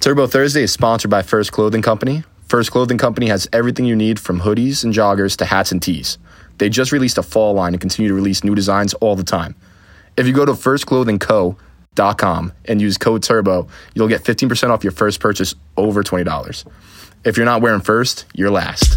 Turbo Thursday is sponsored by First Clothing Company. First Clothing Company has everything you need from hoodies and joggers to hats and tees. They just released a fall line and continue to release new designs all the time. If you go to firstclothingco.com and use code TURBO, you'll get 15% off your first purchase over $20. If you're not wearing first, you're last.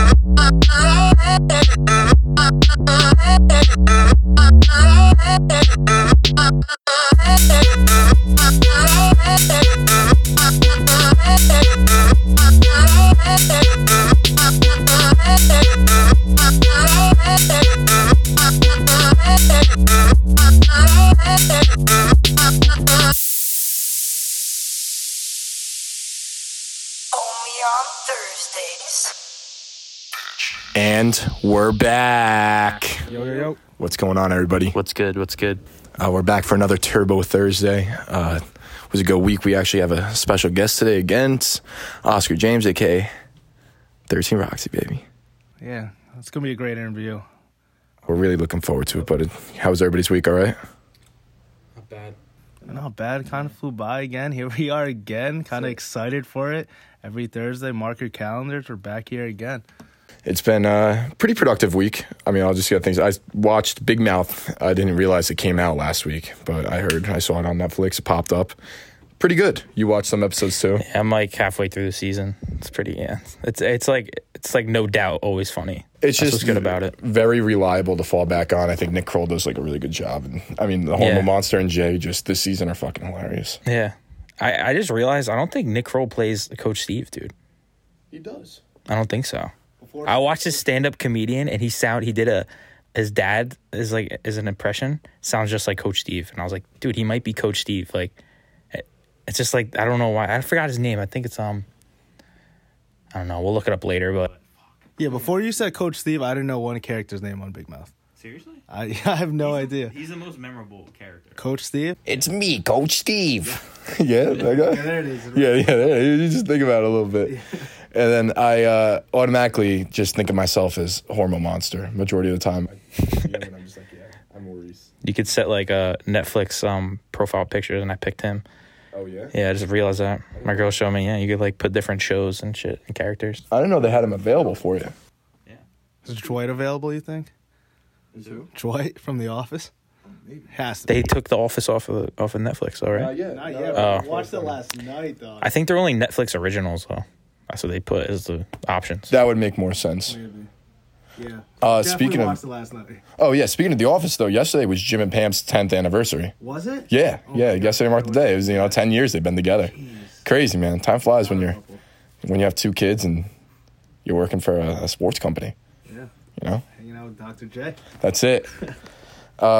We're back. Yo, yo, yo. What's going on, everybody? What's good? What's good? We're back for another Turbo Thursday. It was a good week. We actually have a special guest today again. It's Oscar James, a.k.a. 13 Roxy, baby. Yeah, it's going to be a great interview. We're really looking forward to it, but how was everybody's week, all right? Not bad. Not bad. Kind of flew by again. Here we are again. Kind of excited for it. Every Thursday, mark your calendars. We're back here again. It's been a pretty productive week. I mean, I'll just get things. I watched Big Mouth. I didn't realize it came out last week, but I saw it on Netflix. It popped up. Pretty good. You watched some episodes too. Yeah, I'm like halfway through the season. It's pretty. Yeah, it's like No Doubt, always funny. It's that's just good about it. Very reliable to fall back on. I think Nick Kroll does like a really good job. And I mean, the Hormone Monster and Jay just this season are fucking hilarious. Yeah, I just realized I don't think Nick Kroll plays Coach Steve, dude. He does. I don't think so. I watched this stand-up comedian, and his dad is an impression. Sounds just like Coach Steve, and I was like, dude, he might be Coach Steve. Like, it's just like I don't know why I forgot his name. I think it's I don't know. We'll look it up later, but yeah. Before you said Coach Steve, I didn't know one character's name on Big Mouth. Seriously? I have no idea. He's the most memorable character. Coach Steve? It's me, Coach Steve. Yeah, that guy. Yeah, there it is. There. You just think about it a little bit. Yeah. And then I automatically just think of myself as Hormone Monster majority of the time. And I'm just like, yeah, I'm Maurice. You could set like a Netflix profile pictures, and I picked him. Oh, yeah? Yeah, I just realized that. My girl showed me, yeah, you could like put different shows and shit and characters. I didn't know they had him available for you. Yeah. Is Dwight available, you think? Is who? Dwight from The Office? Maybe. Has to be. They took The Office off of Netflix, all right? Not yet. I watched it last night, though. I think they're only Netflix originals, though. That's what they put as the options. That would make more sense. Maybe. Yeah. Speaking of last night. Oh yeah, speaking of The Office though, yesterday was Jim and Pam's 10th anniversary. Was it? Yeah. Oh, yeah. Yesterday marked the day. It was 10 years they've been together. Jeez. Crazy, man. Time flies when you have two kids and you're working for a sports company. Yeah. You know. Hanging out with Dr. J. That's it.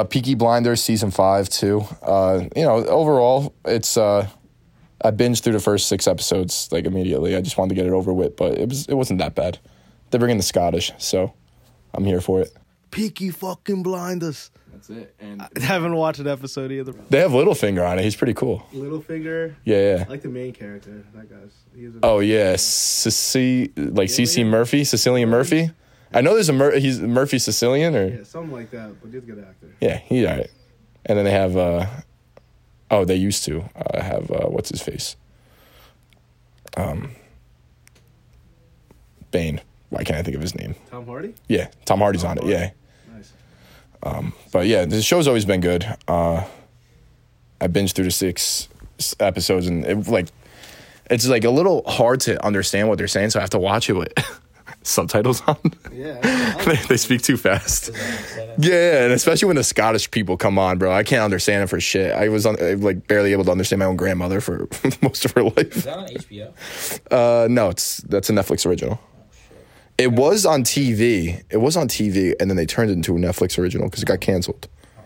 Peaky Blinders season 5 too. Overall it's. I binged through the first 6 episodes like immediately. I just wanted to get it over with, but it wasn't that bad. They bring in the Scottish, so I'm here for it. Peaky fucking Blinders. That's it. And I haven't watched an episode either. They have Littlefinger on it. He's pretty cool. Littlefinger. Yeah. I like the main character. That guy's. Cillian Murphy, Cillian Murphy. I know there's he's Murphy Cillian or something like that. But he's a good actor. Yeah, he's all right. And then they have. They used to have, what's-his-face? Bane. Why can't I think of his name? Tom Hardy? Yeah, Tom Hardy's on it, yeah. Nice. But, yeah, the show's always been good. I binged through the 6 episodes, and it's a little hard to understand what they're saying, so I have to watch it with subtitles on. Yeah. they speak too fast. Yeah, and especially when the Scottish people come on, bro. I can't understand it for shit. I was barely able to understand my own grandmother for most of her life. Is that on HBO? No, that's a Netflix original. Oh, shit. It was on TV. It was on TV, and then they turned it into a Netflix original because it got canceled. Oh, wow.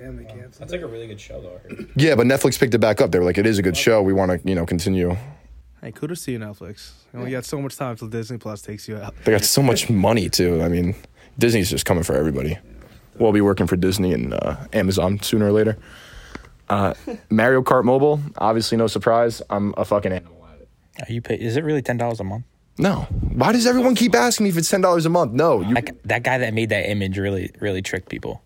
Damn, they canceled That's like a really good show, though. I heard. Yeah, but Netflix picked it back up. They were like, it is a good show. We want to, you know, continue. Hey, kudos to you, Netflix. You only got so much time till Disney Plus takes you out. They got so much money, too. I mean, Disney's just coming for everybody. We'll be working for Disney and Amazon sooner or later. Mario Kart Mobile, obviously no surprise. I'm a fucking animal at it. Are you pay? Is it really $10 a month? No. Why does everyone keep asking me if it's $10 a month? No. That guy that made that image really tricked people.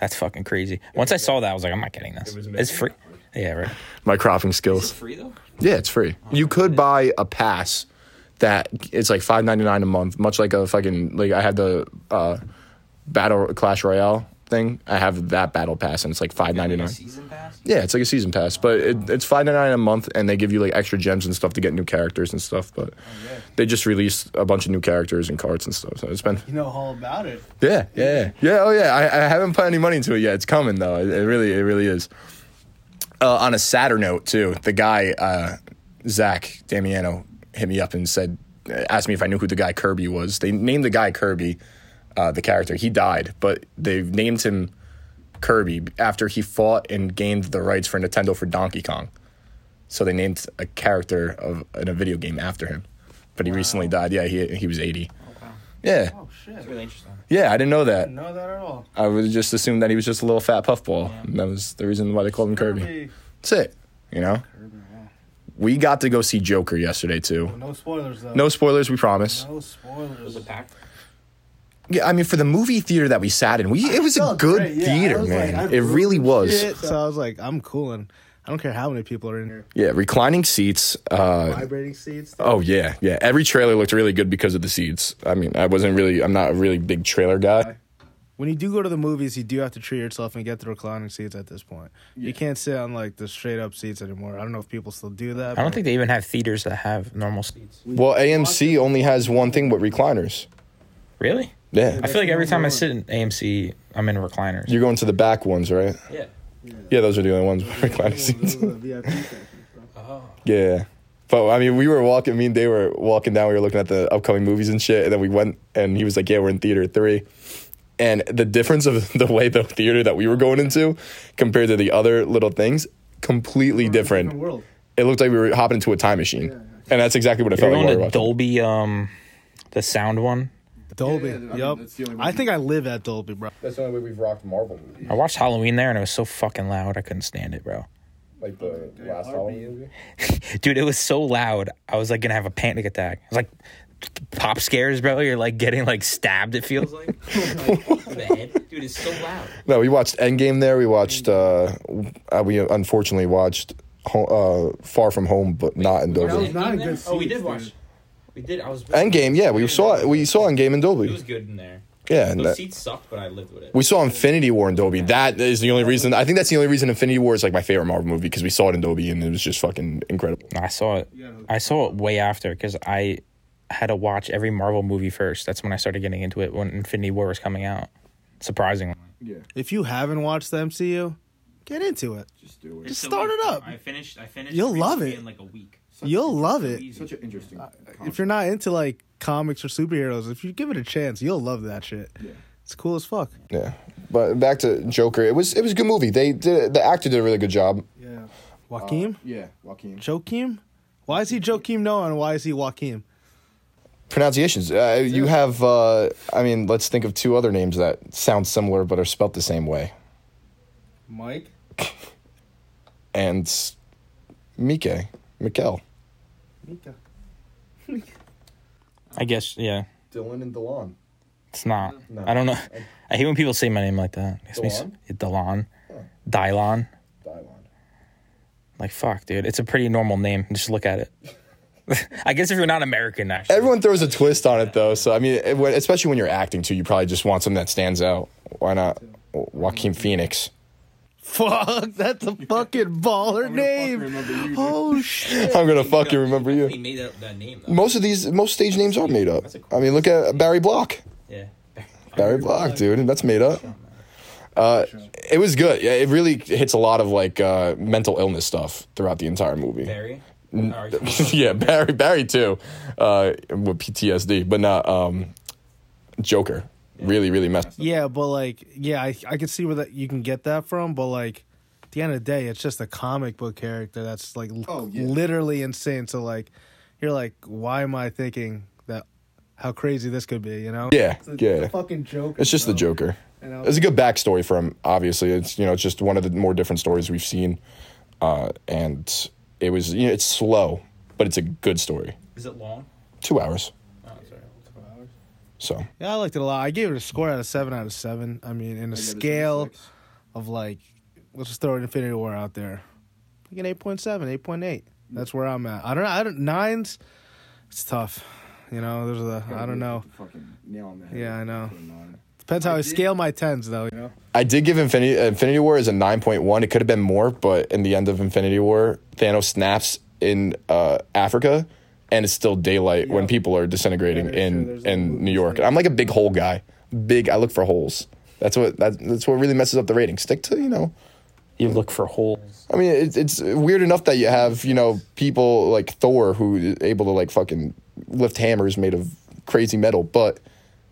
That's fucking crazy. Once I saw that, I was like, I'm not getting this. It's free. Yeah, right. My cropping skills. Is it free, though? Yeah, it's free. You could buy a pass that it's like $5.99 a month, much like a fucking, like I had the Battle Clash Royale thing. I have that battle pass and it's like $5.99. Season pass? Yeah, it's like a season pass, but it's $5.99 a month, and they give you like extra gems and stuff to get new characters and stuff. But they just released a bunch of new characters and cards and stuff. So it's been, you know, all about it. Yeah. Oh yeah, I haven't put any money into it yet. It's coming though. It really is. On a sadder note too, the guy Zach Damiano hit me up and asked me if I knew who the guy Kirby was. They named the guy Kirby. The character, he died, but they've named him Kirby after he fought and gained the rights for Nintendo for Donkey Kong. So they named a character in a video game after him. But he recently died. Yeah, he was 80. Oh, wow. Yeah. Oh, shit. That's really interesting. Yeah, I didn't know that. I didn't know that at all. I would just assume that he was just a little fat puffball. Yeah. And that was the reason why they called him Kirby. That's it, you know? Kirby. We got to go see Joker yesterday, too. No spoilers, though. No spoilers, we promise. No spoilers. Was it packed? Yeah, I mean, for the movie theater that we sat in, it was a good theater, man. Like, it really was. So I was like, I'm cooling. I don't care how many people are in here. Yeah, reclining seats. Vibrating seats. Oh, yeah, yeah. Every trailer looked really good because of the seats. I mean, I'm not a really big trailer guy. When you do go to the movies, you do have to treat yourself and get the reclining seats at this point. Yeah. You can't sit on, like, the straight-up seats anymore. I don't know if people still do that. I don't think they even have theaters that have normal seats. Well, AMC only has one thing with recliners. Really? Yeah. I feel like every time I sit in AMC, I'm in recliners. You're going to the back ones, right? Yeah. Yeah, those are the only ones with recliner seats. Yeah. But, I mean, me and Dave were walking down, we were looking at the upcoming movies and shit, and then we went, and he was like, yeah, we're in Theater 3. And the difference of the way the theater that we were going into compared to the other little things, completely different. World. It looked like we were hopping into a time machine. Yeah. And that's exactly what it felt like. We're going to Dolby, the sound one. Dolby, yep. I think I live at Dolby, bro. That's the only way we've rocked Marvel movies. I watched Halloween there, and it was so fucking loud, I couldn't stand it, bro. Like the last Halloween movie? Dude, it was so loud, I was, like, gonna have a panic attack. I was like, pop scares, bro, you're, like, getting, like, stabbed, it feels like. Dude, it's so loud. No, we watched Endgame there, we watched, we unfortunately watched Far From Home, but not in Dolby. Not a good seat, we did watch. We did. I was Endgame, yeah. We saw Endgame in Dolby. It was good in there. Yeah, and those seats sucked, but I lived with it. We saw Infinity War in Dolby. Yeah. That is the only reason. I think that's the only reason Infinity War is like my favorite Marvel movie, because we saw it in Dolby and it was just fucking incredible. I saw it way after, because I had to watch every Marvel movie first. That's when I started getting into it, when Infinity War was coming out. Surprisingly. Yeah. If you haven't watched the MCU, get into it. Just do it. Just start it up. I finished. You'll love it in like a week. You'll love it. Such an interesting concept. If you're not into like comics or superheroes, if you give it a chance, you'll love that shit. Yeah. It's cool as fuck. Yeah. But back to Joker, it was a good movie. The actor did a really good job. Yeah. Joaquin? Yeah, Joaquin. Joakim? Why is he Joakim Noah and why is he Joaquin? Pronunciations. You have let's think of two other names that sound similar but are spelt the same way. Mike and Mike. Mika. I guess, yeah. Dylan and Delon. It's not. No. I don't know. I hate when people say my name like that. Delon. Huh. Dylon. Like, fuck, dude. It's a pretty normal name. Just look at it. I guess if you're not American, actually. Everyone throws a twist on it, though. So, I mean, especially when you're acting, too, you probably just want something that stands out. Why not Joaquin Phoenix? Fuck, that's a fucking baller name. Oh shit! I'm gonna fucking remember you. He made up that name. Though. Most stage names are made up. Cool, I mean, look at Barry Block. Yeah, Barry Block, dude, that's made up. It was good. Yeah, it really hits a lot of like mental illness stuff throughout the entire movie. Barry. Yeah, Barry too, with PTSD, but not Joker. Really messed up. Yeah, but, like, I can see where that you can get that from, but, like, the end of the day, it's just a comic book character that's like literally insane. So like, you're like, why am I thinking that? How crazy this could be, you know? Yeah, yeah. The fucking Joker. It's just the Joker. You know? It's a good backstory for him. Obviously, it's it's just one of the more different stories we've seen, and it was it's slow, but it's a good story. Is it long? 2 hours. Oh, sorry, 2 hours. So yeah, I liked it a lot. I gave it a score out of 7 out of 7. I mean, in a scale of like, let's just throw an Infinity War out there, like an 8.7, 8.8. That's where I'm at. I don't nines. It's tough. You know, there's I don't know. Fucking nail on the head. Yeah, I know. Depends how I scale my tens, though. You know, I did give Infinity War is a 9.1. It could have been more, but in the end of Infinity War, Thanos snaps in Africa, and it's still daylight when people are disintegrating in New York. And I'm like a big hole guy. I look for holes. That's what really messes up the rating. Stick to You look for holes. I mean, it's weird enough that you have people like Thor who is able to like fucking lift hammers made of crazy metal, but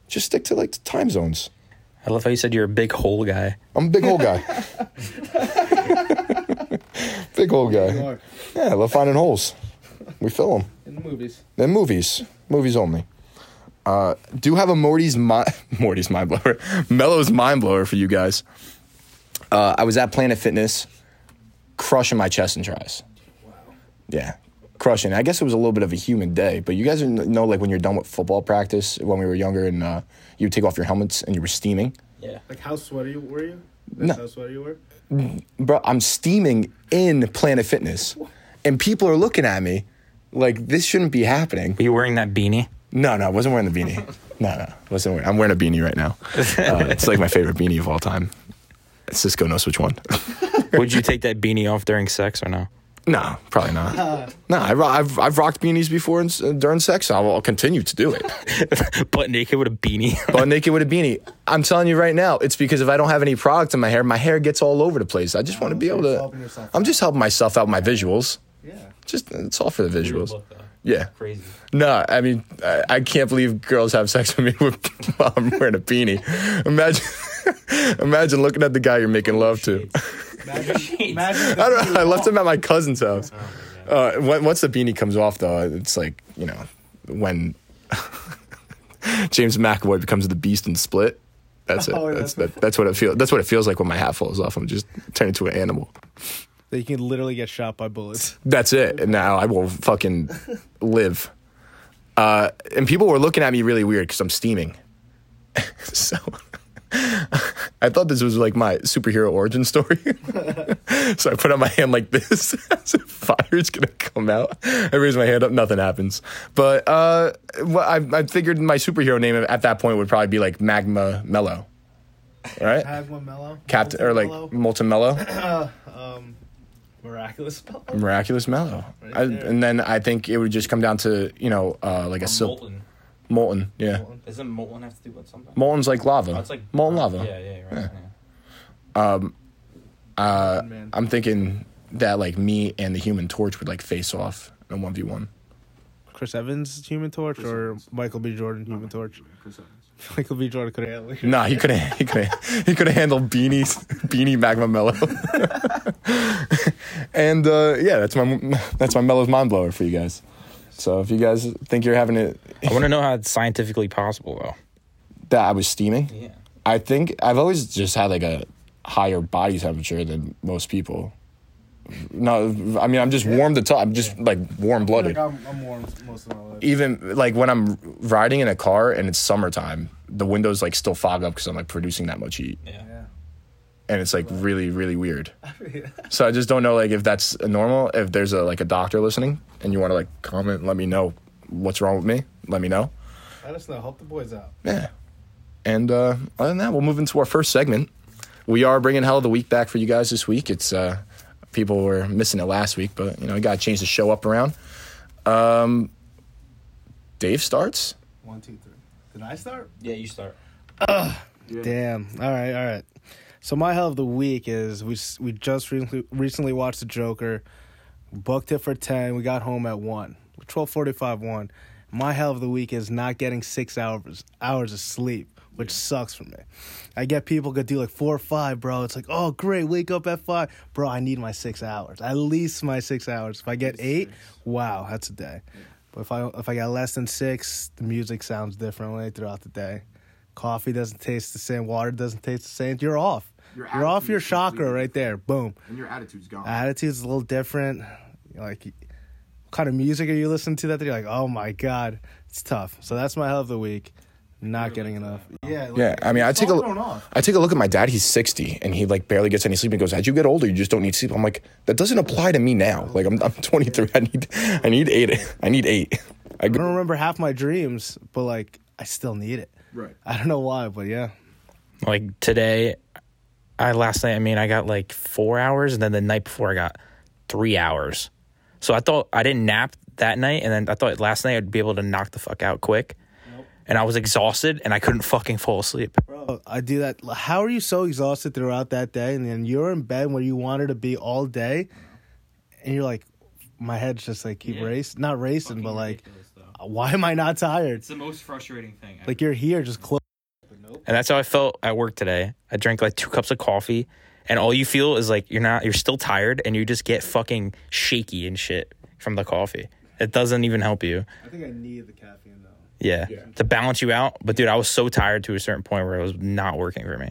just stick to like the time zones. I love how you said you're a big hole guy. I'm a big hole guy. Big hole guy. Yeah, I love finding holes. We fill them in movies. Movies only. Do have a Morty's mind blower, Mello's mind blower for you guys. I was at Planet Fitness, crushing my chest and tries. Wow. Yeah. Crushing. I guess it was a little bit of a humid day, but you guys know, like when you're done with football practice when we were younger, and you would take off your helmets and you were steaming. Yeah. Like how sweaty were you? How sweaty you were? Bro, I'm steaming in Planet Fitness, and people are looking at me like this shouldn't be happening. Were you wearing that beanie? No, I wasn't wearing the beanie. I'm wearing a beanie right now. It's like my favorite beanie of all time. Cisco knows which one. Would you take that beanie off during sex or no? No, probably not. I've rocked beanies before during sex. And I'll continue to do it. Butt naked with a beanie. I'm telling you right now, it's because if I don't have any product in my hair gets all over the place. I just want to be able to. I'm just helping myself out with my visuals. Yeah. Just it's all for the visuals. Yeah. Crazy. No, I mean I can't believe girls have sex with me while I'm wearing a beanie. Imagine looking at the guy you're making love to. Imagine I don't know. I left him at my cousin's house. Once the beanie comes off, though, it's like when James McAvoy becomes the Beast in Split. That's it. That's what it feels. That's what it feels like when my hat falls off. I'm just turned into an animal. You can literally get shot by bullets. That's it. And now I will fucking live. And people were looking at me really weird because I'm steaming. So. I thought this was like my superhero origin story. So I put on my hand like this. So fire's gonna come out. I raise my hand up, nothing happens. But I figured my superhero name at that point would probably be like Magma Mellow. Right? Magma Mellow? Captain Molten or like Mellow? Molten Mellow? Miraculous Mellow. Miraculous Mellow. Right and then I think it would just come down to, like a silk. Molten, yeah. Doesn't molten have to do with something? Molten's like lava. Oh, it's like molten lava. Yeah, right. Yeah. I'm thinking that like me and the Human Torch would like face off in 1v1. Chris Evans Human Torch Michael B. Jordan Human Torch? Chris Evans. Michael B. Jordan couldn't handle it. Nah, he couldn't handle Beanie Magma Mellow. And that's my Mellow's mind blower for you guys. So if you guys think you're having it, I want to know how it's scientifically possible though. That I was steaming. Yeah. I think I've always just had like a higher body temperature than most people. No, I mean I'm just warm to touch. I'm just like warm blooded. Like I'm warm most of my life. Even like when I'm riding in a car and it's summertime, the windows like still fog up because I'm like producing that much heat. Yeah. And it's like really, really weird. Yeah. So I just don't know like if that's normal. If there's a doctor listening and you want to like comment and let me know what's wrong with me, let me know. Let us know. Help the boys out. Yeah. And other than that, we'll move into our first segment. We are bringing Hell of the Week back for you guys this week. It's people were missing it last week, but we got to change the show up around. Dave starts. 1, 2, 3. Did I start? Yeah, you start. Yeah. Damn. All right. So my Hell of the Week is we just recently watched The Joker, booked it for 10, we got home at 1, 12:45, 1. My Hell of the Week is not getting 6 hours of sleep, which sucks for me. I get people could do like 4 or 5, bro. It's like, oh, great, wake up at 5. Bro, I need my 6 hours. At least my 6 hours. If I get 8, wow, that's a day. Yeah. But if I got less than 6, the music sounds differently throughout the day. Coffee doesn't taste the same. Water doesn't taste the same. You're off. You're off your chakra right there. Boom. And your attitude's gone. Attitude's a little different. Like, what kind of music are you listening to that you're like, oh, my God. It's tough. So that's my hell of the week. Not getting enough. Yeah. Like, yeah. I mean, I take a look at my dad. He's 60 and he like barely gets any sleep. He goes, as you get older, you just don't need sleep. I'm like, that doesn't apply to me now. Like I'm 23. I need eight. I don't remember half my dreams, but like I still need it. Right. I don't know why, but yeah. Like today, last night I got like 4 hours, and then the night before I got 3 hours. So I thought I didn't nap that night, and then I thought last night I'd be able to knock the fuck out quick. Nope. And I was exhausted, and I couldn't fucking fall asleep. Bro, I do that. How are you so exhausted throughout that day, and then you're in bed where you wanted to be all day, and you're like, my head's just like not racing, but like, why am I not tired? It's the most frustrating thing ever. Like you're here just close. And that's how I felt at work today. I drank like 2 cups of coffee, and all you feel is like you're still tired, and you just get fucking shaky and shit from the coffee. It doesn't even help you. I think I need the caffeine though. Yeah. To balance you out. But dude, I was so tired to a certain point where it was not working for me.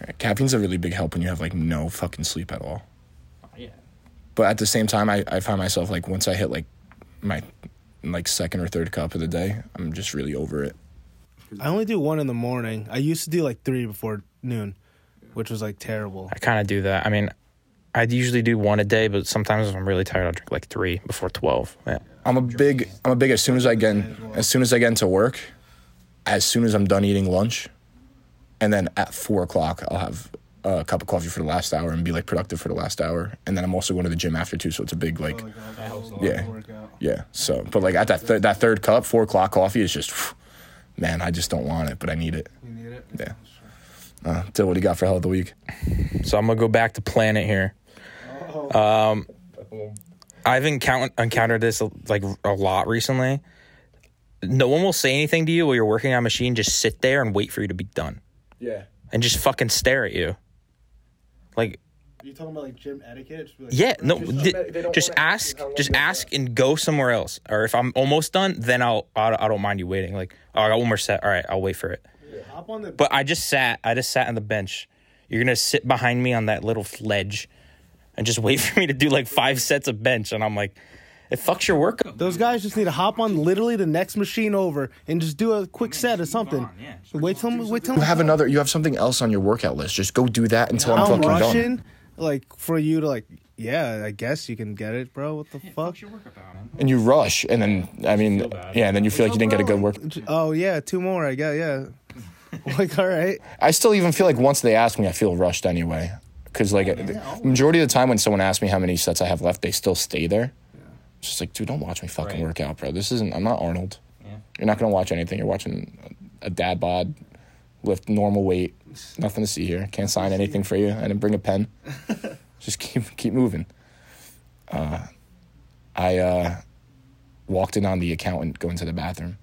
Right. Caffeine's a really big help when you have like no fucking sleep at all. Yeah. But at the same time, I find myself like once I hit like my like second or third cup of the day, I'm just really over it. I only do 1 in the morning. I used to do like 3 before noon, which was like terrible. I kind of do that. I mean, I'd usually do 1 a day, but sometimes if I'm really tired, I'll drink like 3 before 12. Yeah. I'm a big. As soon as I get into work, as soon as I'm done eating lunch, and then at 4 o'clock, I'll have a cup of coffee for the last hour and be like productive for the last hour. And then I'm also going to the gym after too, so it's a big like, yeah. So, but like at that third cup, 4 o'clock coffee is just. Man, I just don't want it, but I need it. You need it? Yeah. Till what do you got for hell of the week? So I'm going to go back to planet here. I've encountered this like a lot recently. No one will say anything to you while you're working on a machine. Just sit there and wait for you to be done. Yeah. And just fucking stare at you. Like... Are you talking about like gym etiquette? Just like, yeah, no. Just ask and go somewhere else. Or if I'm almost done, then I don't mind you waiting. Like, oh, I got 1 more set. All right, I'll wait for it. Yeah. But I just sat on the bench. You're gonna sit behind me on that little ledge, and just wait for me to do like 5 sets of bench. And I'm like, it fucks your work up. Those guys just need to hop on literally the next machine over and just do a quick set or something. Yeah, sure. Wait till you have something else on your workout list. Just go do that until I'm fucking rushing. Done. Like, for you to, like, yeah, I guess you can get it, bro. What the fuck? And you rush, and then, I mean, yeah, and then you feel like you didn't get a good work. Oh, yeah, 2 more, I got, yeah. Like, all right. I still even feel like once they ask me, I feel rushed anyway. Because, like, the majority of the time when someone asks me how many sets I have left, they still stay there. Yeah. It's just like, dude, don't watch me fucking work out, bro. I'm not Arnold. Yeah. You're not going to watch anything. You're watching a dad bod. Lift normal weight. Nothing to see here. Can't sign anything for you. I didn't bring a pen. Just keep moving. I walked in on the accountant going to the bathroom.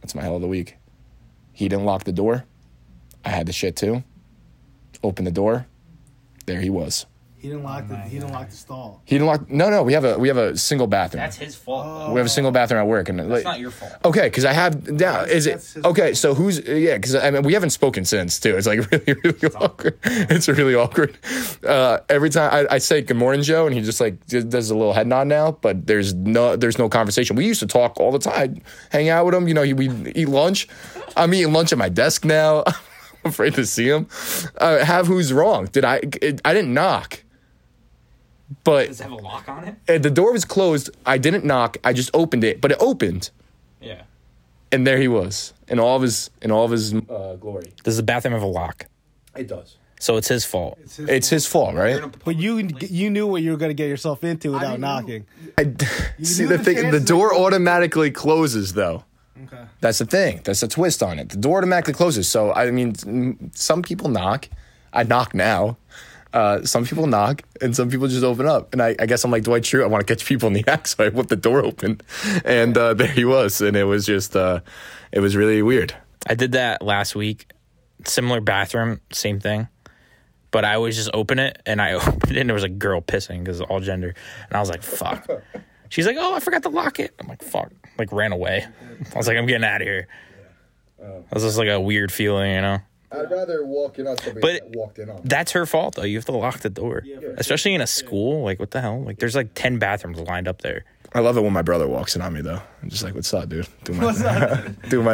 That's my hell of the week. He didn't lock the door. I had the shit too. Opened the door. There he was. He didn't lock the stall. He didn't lock. No. We have a single bathroom. That's his fault. Though. We have a single bathroom at work, and that's like, not your fault. Okay, because I have. Yeah, is it okay? Fault. So who's? Yeah, because I mean we haven't spoken since too. It's like really awkward. It's really awkward. Every time I say good morning, Joe, and he just like does a little head nod now, but there's no conversation. We used to talk all the time, hang out with him. You know, we eat lunch. I'm eating lunch at my desk now. I'm afraid to see him. Have who's wrong? I didn't knock. But does it have a lock on it? The door was closed. I didn't knock. I just opened it, but it opened. Yeah. And there he was, in all of his glory. Does the bathroom have a lock? It does. So it's his fault. It's his fault, right? But you knew what you were going to get yourself into without knocking. See the thing. The door automatically closes, though. Okay. That's the thing. That's the twist on it. The door automatically closes. So I mean, some people knock. I knock now. Some people knock and some people just open up, and I guess I'm like Dwight Schrute. I want to catch people in the act, so I whipped the door open, and there he was, and it was just it was really weird. I did that last week. Similar bathroom, same thing. But I always just open it, and I opened it, and there was a girl pissing because all gender. And I was like, fuck. She's like, oh, I forgot to lock it. I'm like, fuck. Like, ran away. I was like, I'm getting out of here. It was just like a weird feeling, you know? I'd rather walk in on somebody that walked in on. That's her fault, though. You have to lock the door. Yeah, especially in a school. Like, what the hell? Like, there's like 10 bathrooms lined up there. I love it when my brother walks in on me, though. I'm just like, what's up, dude? Doing my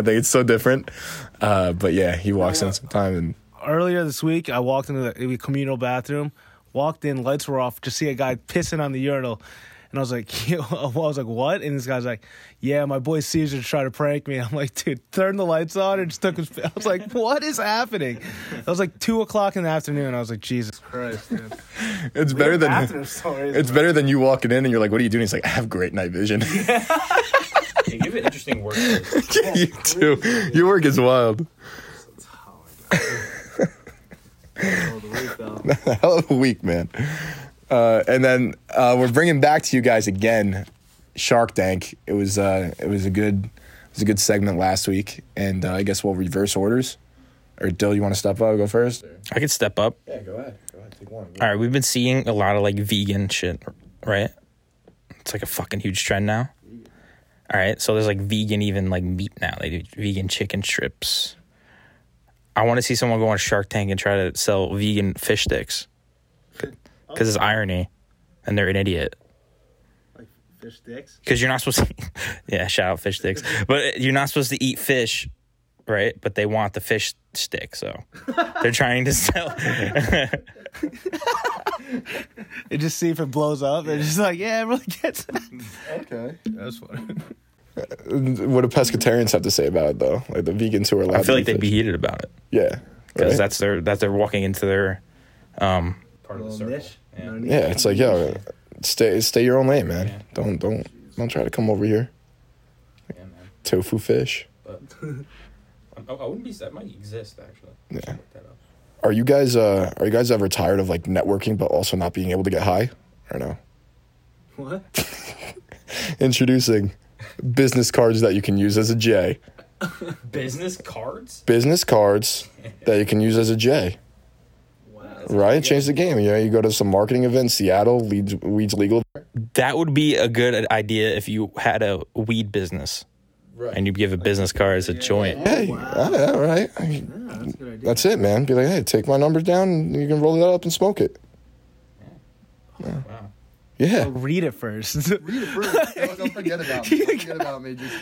thing. It's so different. But, yeah, he walks in sometime. And earlier this week, I walked into the communal bathroom, walked in, lights were off, just see a guy pissing on the urinal. And I was like, what? And this guy's like, yeah, my boy Caesar tried to prank me. I'm like, dude, turn the lights on and just took his. I was like, what is happening? It was like 2:00 in the afternoon. I was like, Jesus Christ, dude. It's better than better than you walking in and you're like, what are you doing? He's like, I have great night vision. Yeah. You have an interesting work. Yeah, you do. Your work is wild. It's hard. Hell of a week, though. Hell of a week, man. And then we're bringing back to you guys again, Shark Tank. It was a good segment last week, and I guess we'll reverse orders. Or Dill, you want to step up? Go first. I could step up. Yeah, go ahead. Take one. All right, we've been seeing a lot of like vegan shit, right? It's like a fucking huge trend now. All right, so there's like vegan even like meat now. They do vegan chicken strips. I want to see someone go on Shark Tank and try to sell vegan fish sticks. Because it's irony, and they're an idiot. Like fish sticks? Because you're not supposed to... yeah, shout out fish sticks. But you're not supposed to eat fish, right? But they want the fish stick, so... they're trying to sell... They just see if it blows up. They're just like, yeah, it really gets it. Okay. That's funny. What do pescatarians have to say about it, though? Like, the vegans who are allowed to eat fish. I feel like they'd be heated about it. Yeah. Because right? that's their walking into their... part of the circle. Yeah, it's like, yo, stay your own lane, man. Yeah. Don't try to come over here. Yeah, man. Tofu fish. But I wouldn't be. That might exist actually. Yeah. Are you guys ever tired of like networking, but also not being able to get high? Or no? What? Introducing business cards that you can use as a J. Business cards. Business cards that you can use as a J. Right, change the game. You know, you go to some marketing event. Seattle, weed's legal. That would be a good idea if you had a weed business, right? And you give a business card as a joint. Hey, wow. All right. I mean, that's a good idea. That's it, man. Be like, hey, take my numbers down, and you can roll it up and smoke it. Yeah. Oh, wow. Yeah. I'll read it first. Don't forget about me. Don't forget about me. Just.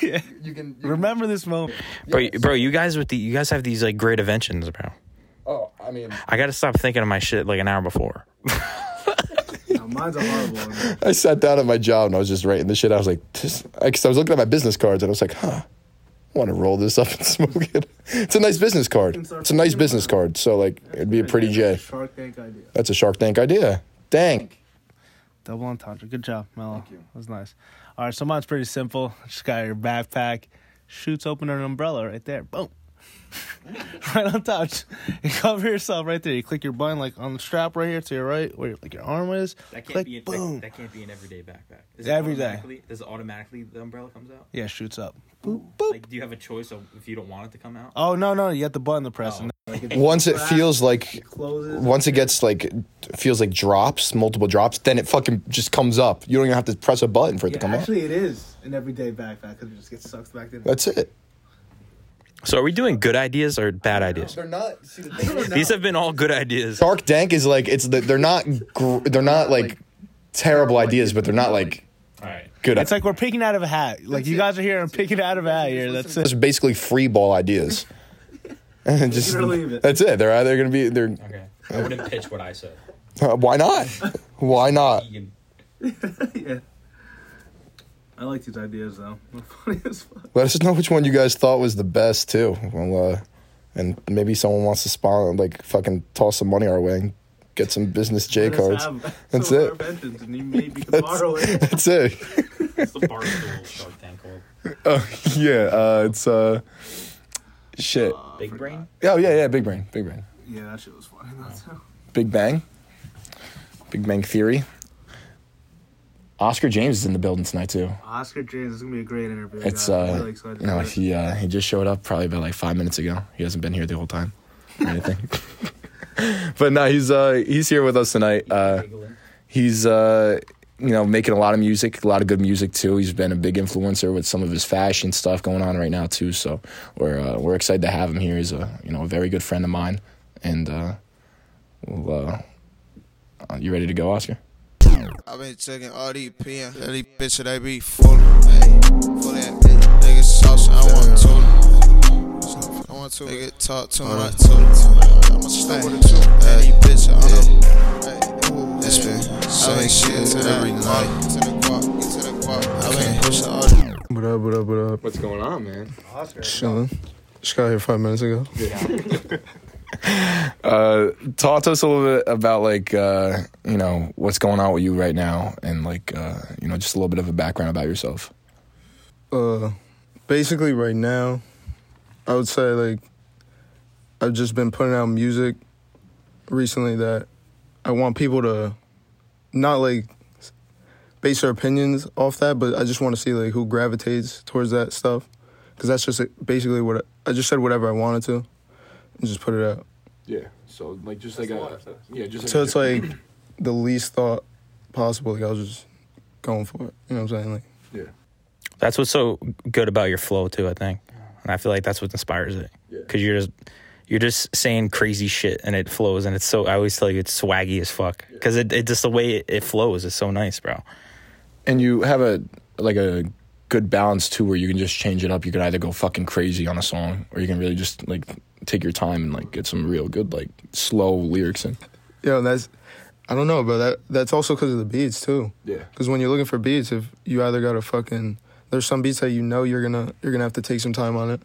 Yeah. You can remember this moment, yeah. Bro. You guys have these like great inventions, bro. Oh, I mean... I gotta stop thinking of my shit like an hour before. No, mine's a horrible one. I sat down at my job and I was just writing this shit. I was like... Because I was looking at my business cards and I was like, huh, I want to roll this up and smoke it. It's a nice business card. It's a nice business card. So, like, it'd be a pretty J. Shark Tank idea. That's a Shark Tank idea. Dank. Double entendre. Good job, Mello. Thank you. That was nice. All right, so mine's pretty simple. Just got your backpack. Shoots open an umbrella right there. Boom. Right on top. You cover yourself right there. You click your button like on the strap right here to your right where like your arm is. That can't be an everyday backpack. Does it automatically the umbrella comes out? Yeah, shoots up. Boop, boop. Like, do you have a choice of if you don't want it to come out? Oh no, you got the button to press. Oh. And once it feels like it closes, once it gets like feels like drops, multiple drops, then it fucking just comes up. You don't even have to press a button for it to come up. Actually, it is an everyday backpack because it just gets sucked back in. That's it. So are we doing good ideas or bad ideas? They're not. See, these have been all good ideas. Shark Tank is like they're not like terrible ideas, but they're not like good. It's like we're picking out of a hat. Like you guys are here and picking out of a hat here. That's it. It's basically free ball ideas. And just that's it. They're either gonna be they're. Okay. I wouldn't pitch what I said. Why not? Why not? Yeah. I like these ideas, though. They're funny as fuck. Let us know which one you guys thought was the best, too. Well, and maybe someone wants to spawn, like, fucking toss some money our way and get some business J cards. That's it. And you maybe can borrow it. That's it. It's the Barstool Shark Tank Club. Oh, yeah. It's, shit. Big Brain? Oh, yeah, Big Brain. Yeah, that shit was funny. Big Bang? Big Bang Theory? Oscar James is in the building tonight too. Oscar James is gonna be a great interview. It's I'm really excited. No, he just showed up probably about 5 minutes ago. He hasn't been here the whole time or anything. But no, he's here with us tonight. He's making a lot of music, a lot of good music too. He's been a big influencer with some of his fashion stuff going on right now too. So we're excited to have him here. He's a very good friend of mine, and you ready to go, Oscar? I've been checking RDP and every bitch that I be full of. Hey, full that nigga sauce. I want to. Nigga talk to me. I told him. I'm a sniper too. Hey, bitch, I don't know. It's been same shit every night. Get to the guap. I've been pushing all. What up? What's going on, man? Oscar. Chilling. Just got here 5 minutes ago. Yeah. Talk to us a little bit about what's going on with you right now, and just a little bit of a background about yourself. Basically right now, I would say I've just been putting out music recently that I want people to not base their opinions off that, but I just want to see who gravitates towards that stuff, because that's just basically what I just said whatever I wanted to. Just put it out. Yeah. So so it's the least thought possible. I was just going for it. You know what I'm saying? Yeah. That's what's so good about your flow too, I think. And I feel like that's what inspires it. Yeah. Because you're just saying crazy shit and it flows, and it's so, I always tell you, it's swaggy as fuck. Because it just the way it flows is so nice, bro. And you have a good balance too, where you can just change it up. You could either go fucking crazy on a song, or you can really just take your time and get some real good slow lyrics in. Yeah, that's, I don't know, bro. That's also because of the beats too. Yeah. Because when you're looking for beats, if you either got to there's some beats that you're gonna have to take some time on it,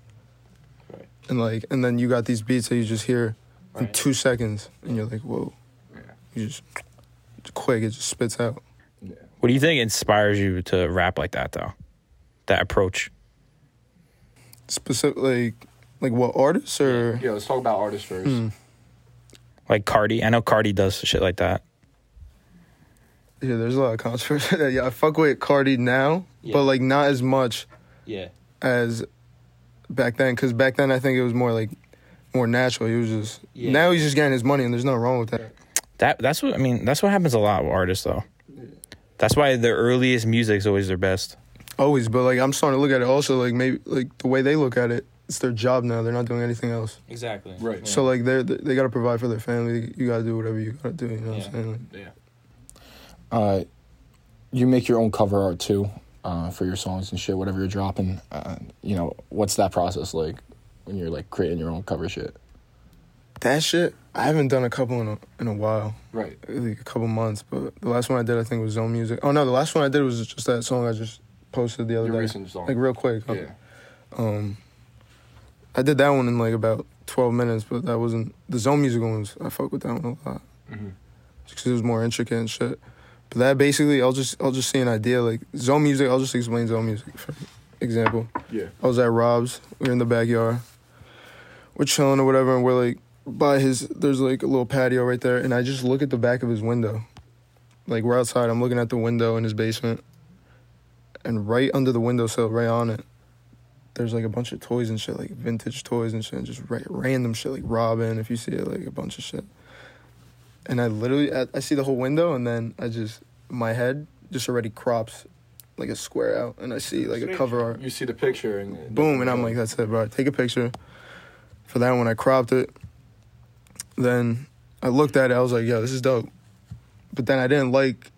right? And and then you got these beats that you just hear in 2 seconds, and you're whoa. Yeah. You just quick, it just spits out. Yeah. What do you think inspires you to rap like that though? That approach. Specifically. What artists or... Yeah, let's talk about artists first. Cardi. I know Cardi does shit like that. Yeah, there's a lot of controversy. Yeah, I fuck with Cardi now, but, not as much as back then. Because back then, I think it was more natural. He was just... Yeah. Now he's just getting his money, and there's nothing wrong with that. That's what happens a lot with artists, though. Yeah. That's why their earliest music is always their best. Always, but, I'm starting to look at it also, maybe, the way they look at it. It's their job now. They're not doing anything else. Exactly. Right. Yeah. So they got to provide for their family. You got to do whatever you got to do. You know what I'm saying? Yeah. You make your own cover art too, for your songs and shit. Whatever you're dropping, what's that process like when you're creating your own cover shit? That shit, I haven't done a couple in a while. Right. A couple months, but the last one I did, I think, was Zone Music. Oh no, the last one I did was just that song I just posted the other day. Your recent song. Real quick. Yeah. I did that one in about 12 minutes, but that wasn't... The Zone Music ones, I fuck with that one a lot. Mm-hmm. Just because it was more intricate and shit. But that basically, I'll just see an idea. Zone Music, I'll just explain Zone Music, for example. Yeah. I was at Rob's. We were in the backyard. We're chilling or whatever, and we're by his... There's a little patio right there, and I just look at the back of his window. We're outside. I'm looking at the window in his basement. And right under the windowsill, right on it, there's a bunch of toys and shit, vintage toys and shit, and just random shit, Robin, if you see it, a bunch of shit. And I literally, I see the whole window, and then I just, my head just already crops a square out, and I see a cover art. You see the picture, and boom, and I'm that's it, bro. I take a picture. For that one, I cropped it. Then I looked at it, I was yo, this is dope. But then I didn't like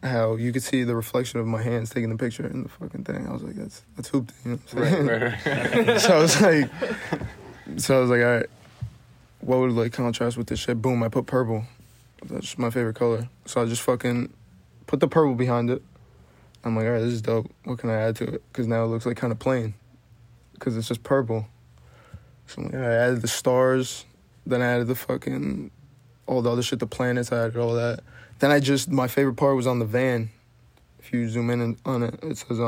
how you could see the reflection of my hands taking the picture in the fucking thing. I was that's hooped, you know what I'm saying? Right. So I was all right, what would contrast with this shit? Boom, I put purple. That's my favorite color. So I just fucking put the purple behind it. I'm all right, this is dope. What can I add to it? Because now it looks kind of plain. Because it's just purple. So I'm all right, I added the stars. Then I added the fucking, all the other shit, the planets, I added all that. Then I just, my favorite part was on the van. If you zoom in on it, it says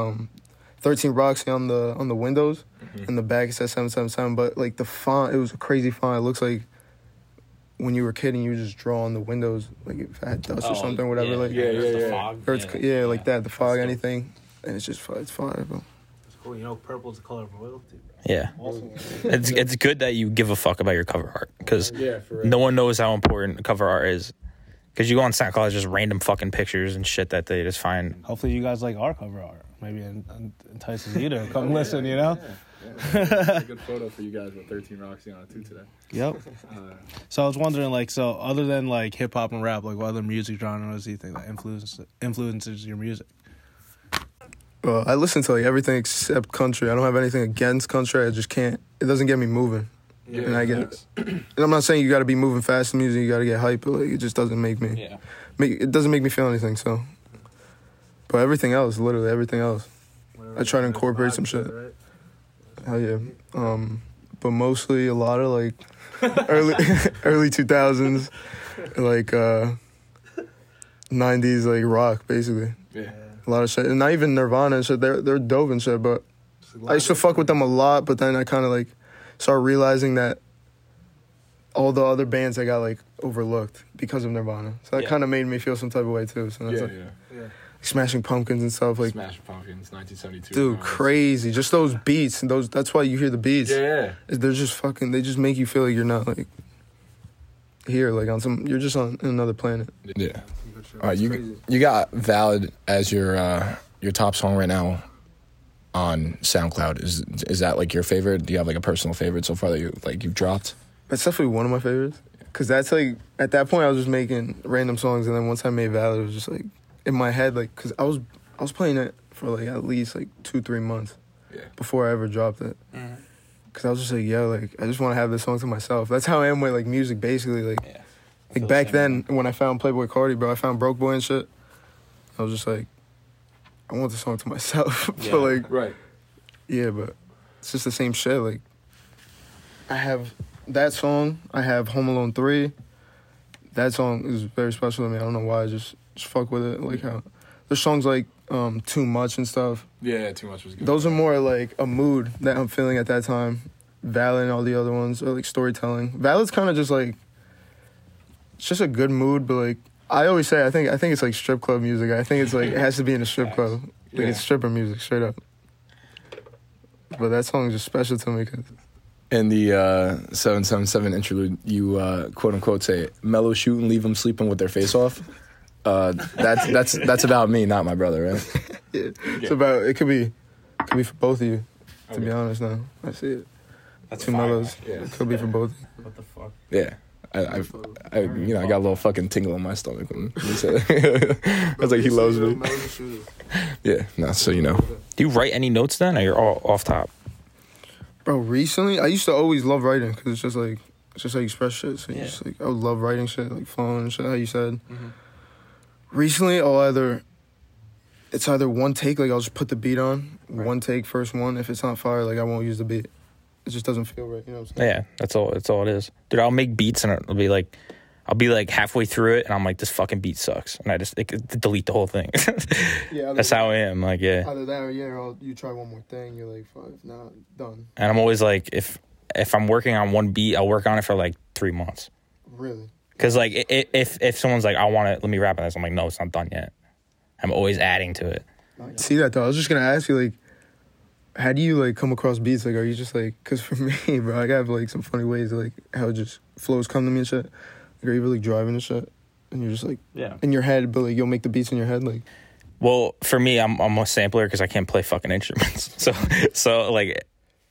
13 Roxy on the windows. Mm-hmm. In the back it says 777. But the font, it was a crazy font. It looks like when you were a kid and you just draw on the windows, like if it had dust or something, whatever. Yeah, like, the fog. Or like that, the fog, anything. And it's just it's fire, bro. It's cool. You know, purple's the color of royalty, bro. Yeah. Awesome. It's good that you give a fuck about your cover art, because no one knows how important cover art is. Because you go on SoundCloud, it's just random fucking pictures and shit that they just find. Hopefully you guys like our cover art. Maybe entices you to come listen, you know? Yeah. A good photo for you guys with 13 Roxy on it too today. Yep. So I was wondering, like, so other than, like, hip-hop and rap, like, what other music genres do you think that influences your music? I listen to, like, everything except country. I don't have anything against country. I just can't. It doesn't get me moving. Yeah, and and I'm not saying you got to be moving fast in music, you got to get hype, but like, it just doesn't make me. Yeah. It doesn't make me feel anything, so. But everything else, literally everything else. Whenever I try to incorporate some shit. Right? Hell yeah. But mostly a lot of, like, early 2000s, like, 90s, like, rock, basically. Yeah. A lot of shit. And not even Nirvana and shit. They're dope and shit, but I used to fuck with them a lot, but then I kind of, like, started realizing that all the other bands I got, like, overlooked because of Nirvana. So that kind of made me feel some type of way, too. So that's Smashing Pumpkins and stuff, like Smashing Pumpkins, 1972. Dude, crazy! Just those beats and those. That's why you hear the beats. Yeah, they're just fucking. They just make you feel like you're not like here, like on some. You're just on another planet. Yeah. All right, you got Valid as your top song right now on SoundCloud. Is that like your favorite? Do you have like a personal favorite so far that you like you've dropped? That's definitely one of my favorites. Cause that's like at that point I was just making random songs, and then once I made Valid, it was just like. In my head, like, because I was playing it for, like, at least, like, 2-3 months before I ever dropped it. Because I was just like, I just want to have this song to myself. That's how I am with, like, music, basically. Like, like back then, when I found Playboi Carti, bro, I found Broke Boy and shit. I was just like, I want this song to myself. Yeah. But, like, yeah, but it's just the same shit. Like, I have that song. I have Home Alone 3. That song is very special to me. I don't know why. I just fuck with it. Like how there's songs like Too Much and stuff. Yeah, Too Much was good. Those are more like a mood that I'm feeling at that time. Valid and all the other ones are like storytelling. Valid's kind of just like, it's just a good mood, but like I always say, I think it's like strip club music. I think it's like it has to be in a strip club. Like it's stripper music straight up. But that song is just special to me because. In the 777 interlude, you quote unquote say, "Mellow shoot and leave them sleeping with their face off." That's about me, not my brother, right? It's about it could be for both of you. To be honest, now I see it. That's two mellows. Yeah. It could be for both. What the fuck? Yeah, I you know, I got a little fucking tingle in my stomach when he said it. I was like, he loves me. Yeah, no. So you know, do you write any notes then, or you're all off top? Bro, recently I used to always love writing because it's just like how you express shit. So you just like I would love writing shit, like flowing and shit. How you said. Mm-hmm. Recently, it's either one take, like I'll just put the beat on, one take, first one. If it's not fire, like I won't use the beat. It just doesn't feel right, you know what I'm saying? Yeah, that's all it is. Dude, I'll make beats and it'll be like, I'll be like halfway through it and I'm like, this fucking beat sucks. And I just delete the whole thing. That's how I am, like, Either that or you try one more thing, you're like, fuck, nah, done. And I'm always like, if I'm working on one beat, I'll work on it for like 3 months. Really? Because, like, if someone's like, I want to, let me rap on this. I'm like, no, it's not done yet. I'm always adding to it. See that, though? I was just going to ask you, like, how do you, like, come across beats? Like, are you just, like, because for me, bro, I have, like, some funny ways, like, how it just flows come to me and shit. Like, are you really driving and shit? And you're just, like, in your head, but, like, you'll make the beats in your head, like. Well, for me, I'm a sampler because I can't play fucking instruments. So like,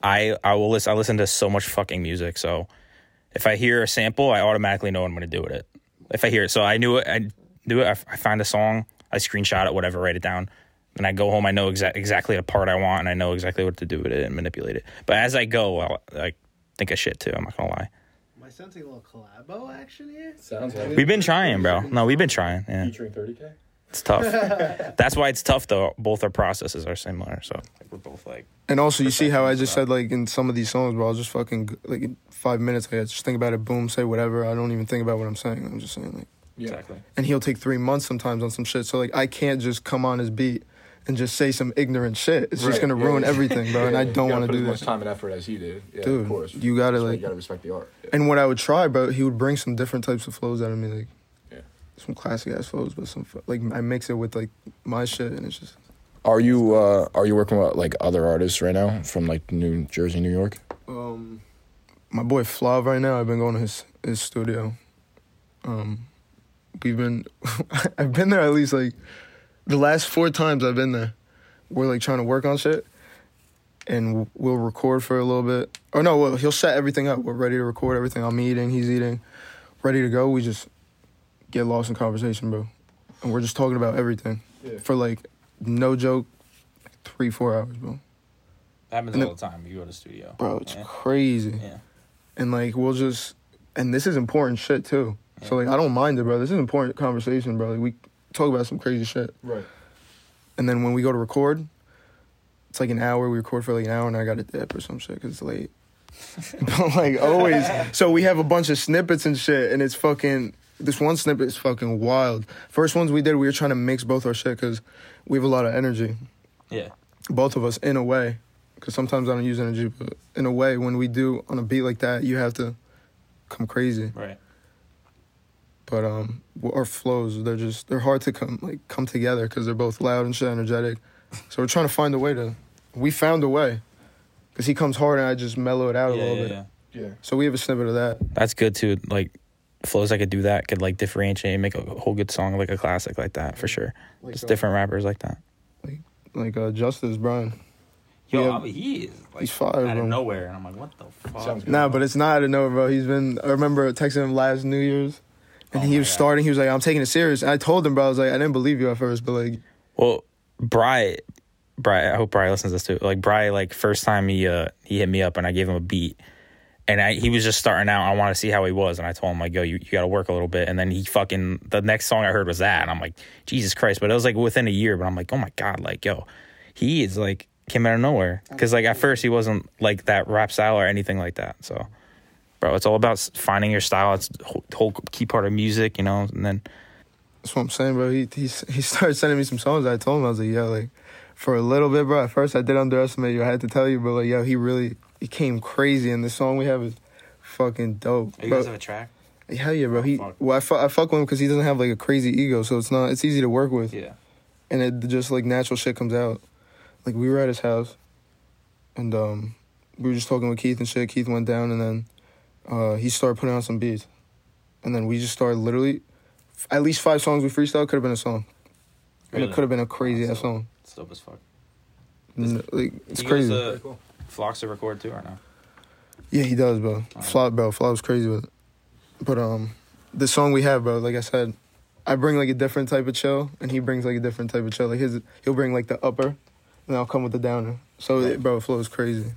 I will listen. I listen to so much fucking music, so. If I hear a sample, I automatically know what I'm going to do with it. If I hear it. So I knew it. I find a song. I screenshot it, whatever, write it down. Then I go home. I know exactly the part I want, and I know exactly what to do with it and manipulate it. But as I go, I think of shit, too. I'm not going to lie. Am I sensing a little collabo action here? Sounds like we've been trying, bro. No, we've been trying. Yeah. Featuring 30K? It's tough. That's why it's tough, though. Both our processes are similar, so like, we're both like. And also, you see how I just said, like, in some of these songs, bro, I was just fucking like in 5 minutes, like, I just think about it, boom, say whatever. I don't even think about what I'm saying. I'm just saying like. Exactly. And he'll take 3 months sometimes on some shit, so like I can't just come on his beat and just say some ignorant shit. It's just gonna ruin everything, bro. And I don't want to do that. As much time and effort as he did, dude. Of course, you gotta you gotta respect the art. Yeah. And what I would try, bro, he would bring some different types of flows out of me, like some classic ass flows, but some like I mix it with like my shit, and it's just. Are you working with like other artists right now from like New Jersey, New York? My boy Flav right now. I've been going to his studio. I've been there at least like the last 4 times I've been there. We're like trying to work on shit, and we'll record for a little bit. Or no, he'll set everything up. We're ready to record everything. I'm eating, he's eating, ready to go. We just get lost in conversation, bro, and we're just talking about everything for like. No joke, 3-4 hours, bro. That happens all the time. You go to the studio, bro. It's crazy. Yeah, and like we'll just, and this is important shit too. Yeah. So like I don't mind it, bro. This is important conversation, bro. Like we talk about some crazy shit, right? And then when we go to record, it's like an hour. We record for like an hour, and I got to dip or some shit because it's late. But like always, so we have a bunch of snippets and shit, and it's fucking. This one snippet is fucking wild. First ones we did, we were trying to mix both our shit because we have a lot of energy. Yeah. Both of us, in a way. Because sometimes I don't use energy, but in a way, when we do on a beat like that, you have to come crazy. Right. But our flows, they're hard to come together because they're both loud and shit, energetic. So we're trying to find a way to... We found a way. Because he comes hard and I just mellow it out a little bit. Yeah. So we have a snippet of that. That's good, too. Like... Flows that could do that could like differentiate and make a whole good song, like a classic like that for sure. Like, just different rappers like that. Like Justice Brian. He is like he's fire, out of nowhere, and I'm like, what the fuck? Nah, but it's not out of nowhere, bro. I remember texting him last New Year's, and he was like, I'm taking it serious. And I told him, bro, I was like, I didn't believe you at first, but like. Well, Bri, I hope Bri listens to this too. Like Bri, like first time he hit me up and I gave him a beat. And he was just starting out. I want to see how he was. And I told him, like, yo, you got to work a little bit. And then the next song I heard was that. And I'm like, Jesus Christ. But it was, like, within a year. But I'm like, oh, my God. Like, yo, he is, like, came out of nowhere. Because, like, at first he wasn't, like, that rap style or anything like that. So, bro, it's all about finding your style. It's the whole key part of music, you know. And then. That's what I'm saying, bro. He started sending me some songs. I told him, I was like, yo, like, for a little bit, bro. At first I did underestimate you. I had to tell you, but, like, yo, he really... It came crazy, and the song we have is fucking dope. You guys have a track? Hell yeah, bro. I fuck with him because he doesn't have, like, a crazy ego, so it's easy to work with. Yeah. And it just, like, natural shit comes out. Like, we were at his house, and we were just talking with Keith and shit. Keith went down, and then he started putting on some beats. And then we just started literally, at least 5 songs we freestyle could have been a song. Really? And it could have been a crazy-ass song. It's dope as fuck. And, like, it's crazy. Flocks to record too or no? Yeah, he does, bro. Right. Flop, bro. Flop's crazy with it. But the song we have, bro, like I said, I bring like a different type of chill, and he brings like a different type of chill. Like he'll bring like the upper, and I'll come with the downer. So, bro, flow is crazy.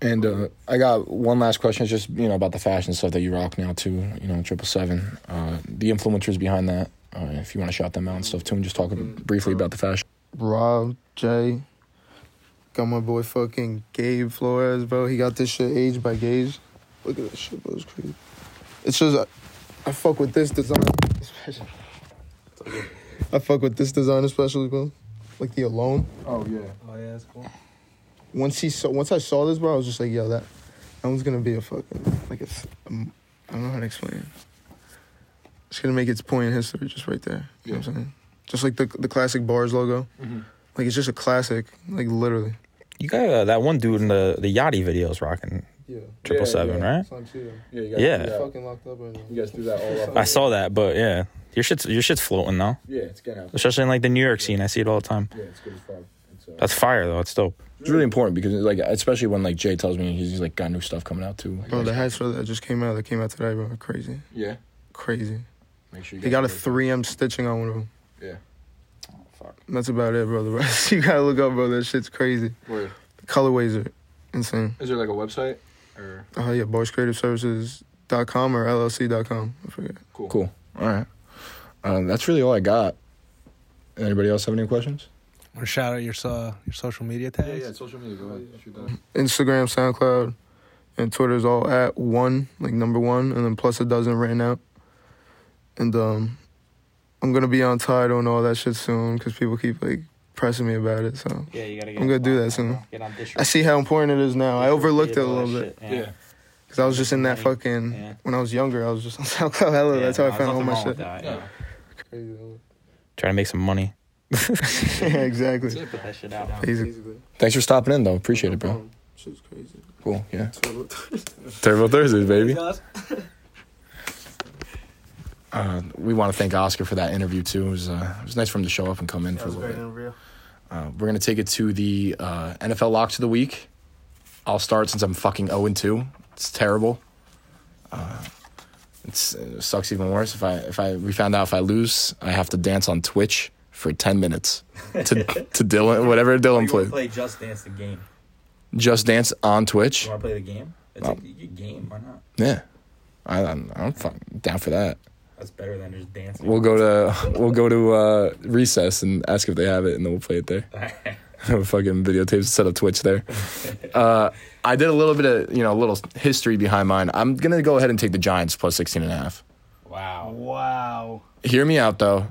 And I got one last question. It's just, you know, about the fashion stuff that you rock now too. You know, 777. The influencers behind that. If you want to shout them out and stuff too, and just talk briefly about the fashion. Rob J. Got my boy fucking Gabe Flores, bro. He got this shit aged by Gage. Look at that shit, bro. It's crazy. It's just, I fuck with this design especially. I fuck with this design especially, bro. Like the Alone. Oh, yeah. Oh, yeah, that's cool. Once I saw this, bro, I was just like, yo, that one's going to be a fucking, like it's, I don't know how to explain it. It's going to make its point in history just right there. You know what I'm saying? Just like the classic Bars logo. Mm-hmm. Like, it's just a classic, like, literally. You got that one dude in the Yachty videos rocking 777, right? Yeah, fucking locked up right now. You guys do that all up. I saw that, but, yeah. Your shit's floating, though. Yeah, it's gonna happen. Especially in, like, the New York scene. I see it all the time. Yeah, it's good as fuck. That's fire, though. It's dope. It's really important because, like, especially when, like, Jay tells me he's, like, got new stuff coming out, too. Bro, the hats that just came out, today, bro. Crazy. Yeah? Crazy. Make sure you they got a 3M stitching on one of them. Yeah. And that's about it, brother. You gotta look up, brother. That shit's crazy. Where? The colorways are insane. Is there like a website? Or? Oh, yeah, boyscreativeservices.com or llc.com. I forget. Cool. All right. That's really all I got. Anybody else have any questions? Want to shout out your social media tags? Yeah, social media. Go ahead. Shoot that. Instagram, SoundCloud, and Twitter is all at 1, like number 1, and then plus a dozen written out. And, I'm going to be on Tidal and all that shit soon because people keep, like, pressing me about it, so yeah, you gotta get I'm gonna do that soon. I see how important it is now. I overlooked it a little bit. Yeah. Because I was just in that fucking... Yeah. When I was younger, I was just on SoundCloud. Hello, yeah, that's how I found all my shit. That, yeah. Crazy. Trying to make some money. Yeah, exactly. Put that shit out. Thanks for stopping in, though. Appreciate it, bro. Shit's crazy. Cool, yeah. Turbo Thursdays. Turbo Thursdays, baby. We want to thank Oscar for that interview, too. It was nice for him to show up and come in for a little bit. Interview. We're going to take it to the NFL Locks of the Week. I'll start since I'm fucking 0-2. It's terrible. It sucks even worse. We found out if I lose, I have to dance on Twitch for 10 minutes to Dylan, whatever Dylan plays. Play Just Dance the game. Just Dance on Twitch. You want to play the game? It's like your game. Why not? Yeah, I'm fucking down for that. That's better than just dancing. We'll go to recess and ask if they have it, and then we'll play it there. All right. Fucking videotapes set up Twitch there. I did a little bit of, a little history behind mine. I'm going to go ahead and take the Giants plus 16.5. Wow. Hear me out, though.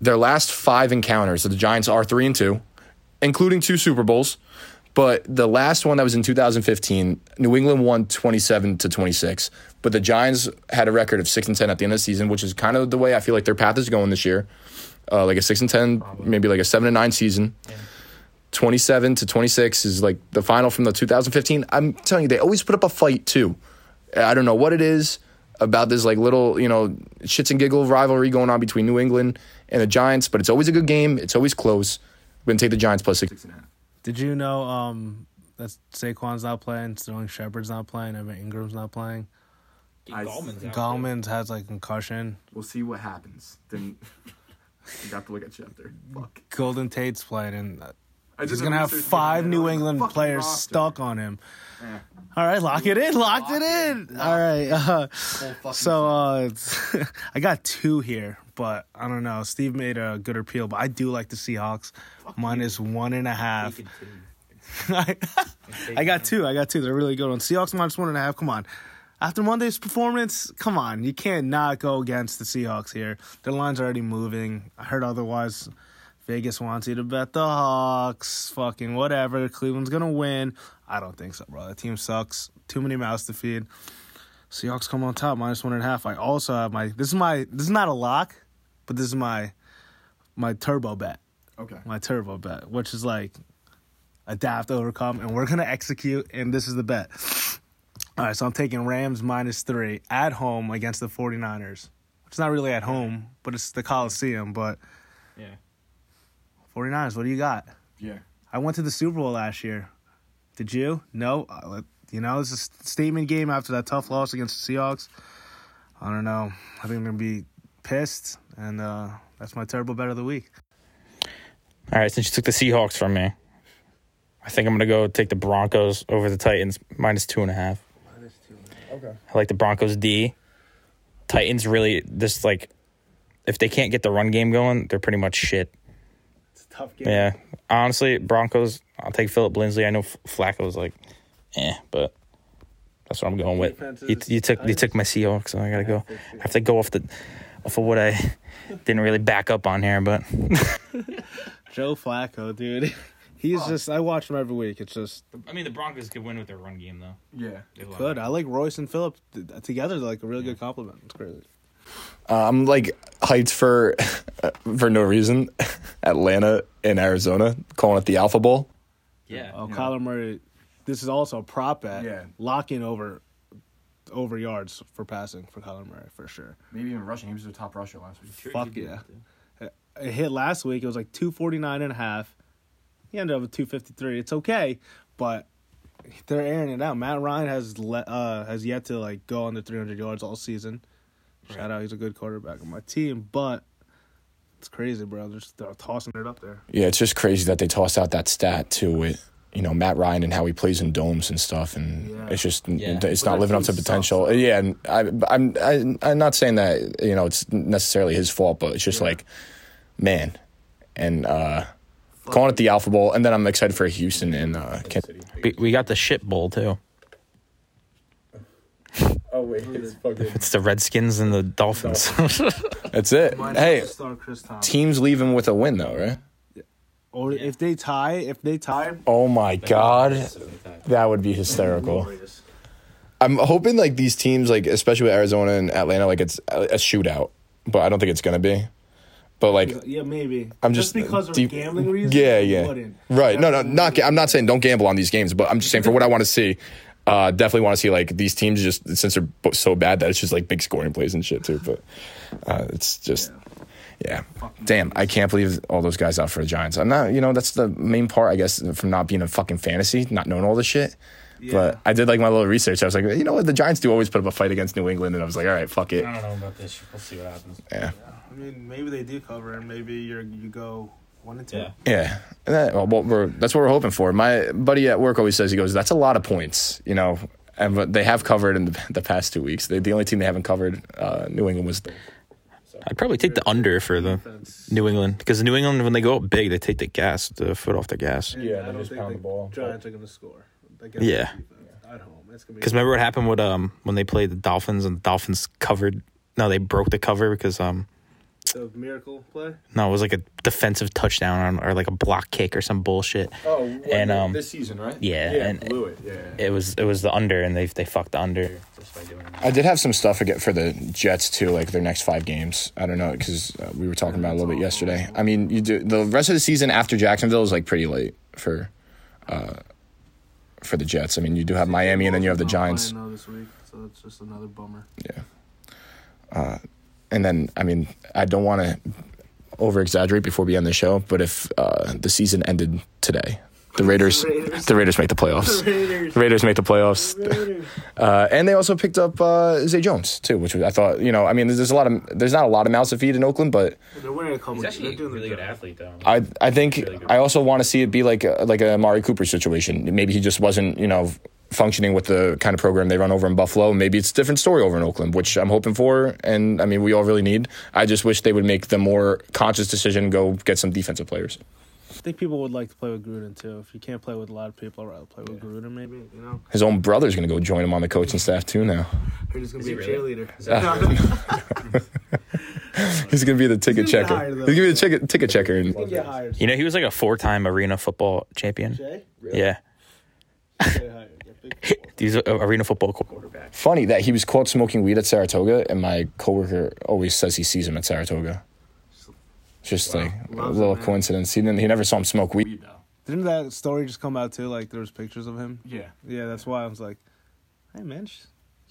Their last 5 encounters, so the Giants are 3-2, including 2 Super Bowls. But the last one that was in 2015, New England won 27-26. But the Giants had a record of 6-10 at the end of the season, which is kind of the way I feel like their path is going this year. Like a 6-10, maybe like a 7-9 season. Yeah. 27-26 is like the final from the 2015. I'm telling you, they always put up a fight too. I don't know what it is about this like little, shits and giggle rivalry going on between New England and the Giants, but it's always a good game. It's always close. We're going to take the Giants plus 6.5. Did you know that Saquon's not playing, Sterling Shepard's not playing, Evan Ingram's not playing? Gallman's has like concussion. We'll see what happens. Then you got to look at you after. Fuck. Golden Tate's playing and... He's going to have 5 New England players stuck on him. Yeah. All right, lock it in. All right. I got 2 here, but I don't know. Steve made a good appeal, but I do like the Seahawks. -1.5. I got two. They're really good ones. Seahawks -1.5. Come on. After Monday's performance, come on. You can't not go against the Seahawks here. Their line's already moving. I heard otherwise. Vegas wants you to bet the Hawks. Fucking whatever. Cleveland's going to win. I don't think so, bro. That team sucks. Too many mouths to feed. Seahawks come on top, -1.5. I also have this is not a lock, but this is my turbo bet. Okay. My turbo bet, which is like adapt, overcome, and we're going to execute, and this is the bet. All right, so I'm taking Rams -3 at home against the 49ers. It's not really at home, but it's the Coliseum, but... yeah. 49ers, what do you got? Yeah. I went to the Super Bowl last year. Did you? No. It's a statement game after that tough loss against the Seahawks. I don't know. I think I'm going to be pissed, and that's my terrible bet of the week. All right, since you took the Seahawks from me, I think I'm going to go take the Broncos over the Titans, -2.5. -2.5. Okay. I like the Broncos D. Titans really just, like, if they can't get the run game going, they're pretty much shit. Tough game. Yeah, honestly, Broncos, I'll take Phillip Lindsay. I know Flacco's like, but that's what I'm going with. You took my Seahawks, so I got to go. I have to go off of what I didn't really back up on here, but. Joe Flacco, dude. He's just, I watch him every week. It's just. I mean, the Broncos could win with their run game, though. Yeah. They could. I like Royce and Phillip together. They're like a really good compliment. It's crazy. I'm like hyped for no reason. Atlanta and Arizona, calling it the Alpha Bowl. Yeah. Oh, yeah. Kyler Murray. This is also a prop bet. Yeah. Locking over yards for passing for Kyler Murray for sure. Maybe even rushing. He was the top rusher last week. Fuck yeah. It hit last week. It was like 249.5. He ended up with 253. It's okay, but they're airing it out. Matt Ryan has yet to like go under 300 yards all season. Shout out, he's a good quarterback on my team, but it's crazy, bro. They're tossing it up there. Yeah, it's just crazy that they tossed out that stat, too, with Matt Ryan and how he plays in domes and stuff, and it's just it's not living up to potential. Sucks. Yeah, and I'm not saying that, it's necessarily his fault, but it's just like, man, and calling it the Alpha Bowl, and then I'm excited for Houston and Kansas City. We got the Shit Bowl, too. Oh, wait, it's the Redskins and the Dolphins. That's it. Hey, teams leaving with a win, though, right? Or yeah. If they tie. Oh my God. That would be hysterical. I'm hoping like these teams, like especially with Arizona and Atlanta, like it's a shootout, but I don't think it's going to be. But like, yeah, maybe I'm just because of gambling reasons. Yeah, yeah, right. No, I'm not saying don't gamble on these games, but I'm just saying for what I want to see, definitely want to see like these teams just since they're so bad that it's just like big scoring plays and shit too. But it's just, yeah. Damn, I can't believe all those guys out for the Giants. I'm not, that's the main part I guess from not being a fucking fantasy, not knowing all this shit. Yeah. But I did like my little research. I was like, you know what, the Giants do always put up a fight against New England, and I was like, all right, fuck it. I don't know about this. We'll see what happens. Yeah. I mean, maybe they do cover, and maybe you go 1-2. Yeah. And that's what we're hoping for. My buddy at work always says, he goes, that's a lot of points, And but they have covered in the past 2 weeks. The only team they haven't covered, New England was. I'd probably take the under for the New England because New England, when they go up big, they take the foot off the gas. Yeah, I don't think the ball. Giants are going to score. Yeah, at home. Because remember what happened with when they played the Dolphins and the Dolphins covered. No, they broke the cover because the miracle play. No, it was like a defensive touchdown or like a block kick or some bullshit. Oh, and this season, right? Yeah, and blew it. Yeah. It was the under, and they fucked the under. I did have some stuff again for the Jets too, like their next 5 games. I don't know because we were talking about it a little bit yesterday. I mean, you do the rest of the season after Jacksonville is like pretty late for the Jets. I mean, you do have Miami, and then you have the Giants. This week, so it's just another bummer. Yeah. And then, I mean, I don't want to over-exaggerate before we end the show, but if the season ended today, the Raiders make the playoffs. The Raiders. And they also picked up Zay Jones, too, which I thought, I mean, there's not a lot of mouths to feed in Oakland, but... He's actually a really good athlete, though. I think I also want to see it be like a Amari Cooper situation. Maybe he just wasn't, functioning with the kind of program they run over in Buffalo. Maybe it's a different story over in Oakland, which I'm hoping for, and I mean we all really need. I just wish they would make the more conscious decision, go get some defensive players. I think people would like to play with Gruden too. If you can't play with a lot of people, I'd rather play with Gruden maybe. His own brother's gonna go join him on the coaching staff too now. He's just gonna be a cheerleader. He's gonna be the ticket checker. He's gonna be the ticket checker. And he was like a 4-time arena football champion. Really? Yeah. He's an arena football quarterback. Funny that he was caught smoking weed at Saratoga, and my coworker always says he sees him at Saratoga. Just wow. Like a little coincidence. He never saw him smoke weed. Didn't that story just come out too? Like there was pictures of him. Yeah. That's why I was like, hey man,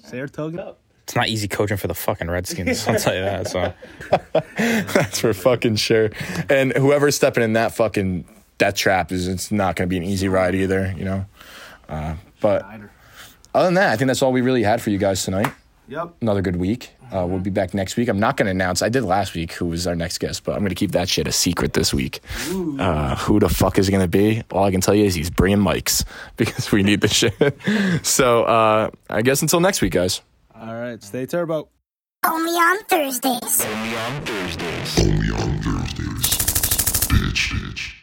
Saratoga. It's not easy coaching for the fucking Redskins. I'll tell you that. So that's for fucking sure. And whoever's stepping in that fucking death trap it's not going to be an easy ride either. But other than that, I think that's all we really had for you guys tonight. Yep. Another good week. We'll be back next week. I'm not going to announce. I did last week who was our next guest, but I'm going to keep that shit a secret this week. Who the fuck is it going to be? All I can tell you is he's bringing mics because we need the shit. So I guess until next week, guys. All right. Stay turbo. Only on Thursdays. Bitch.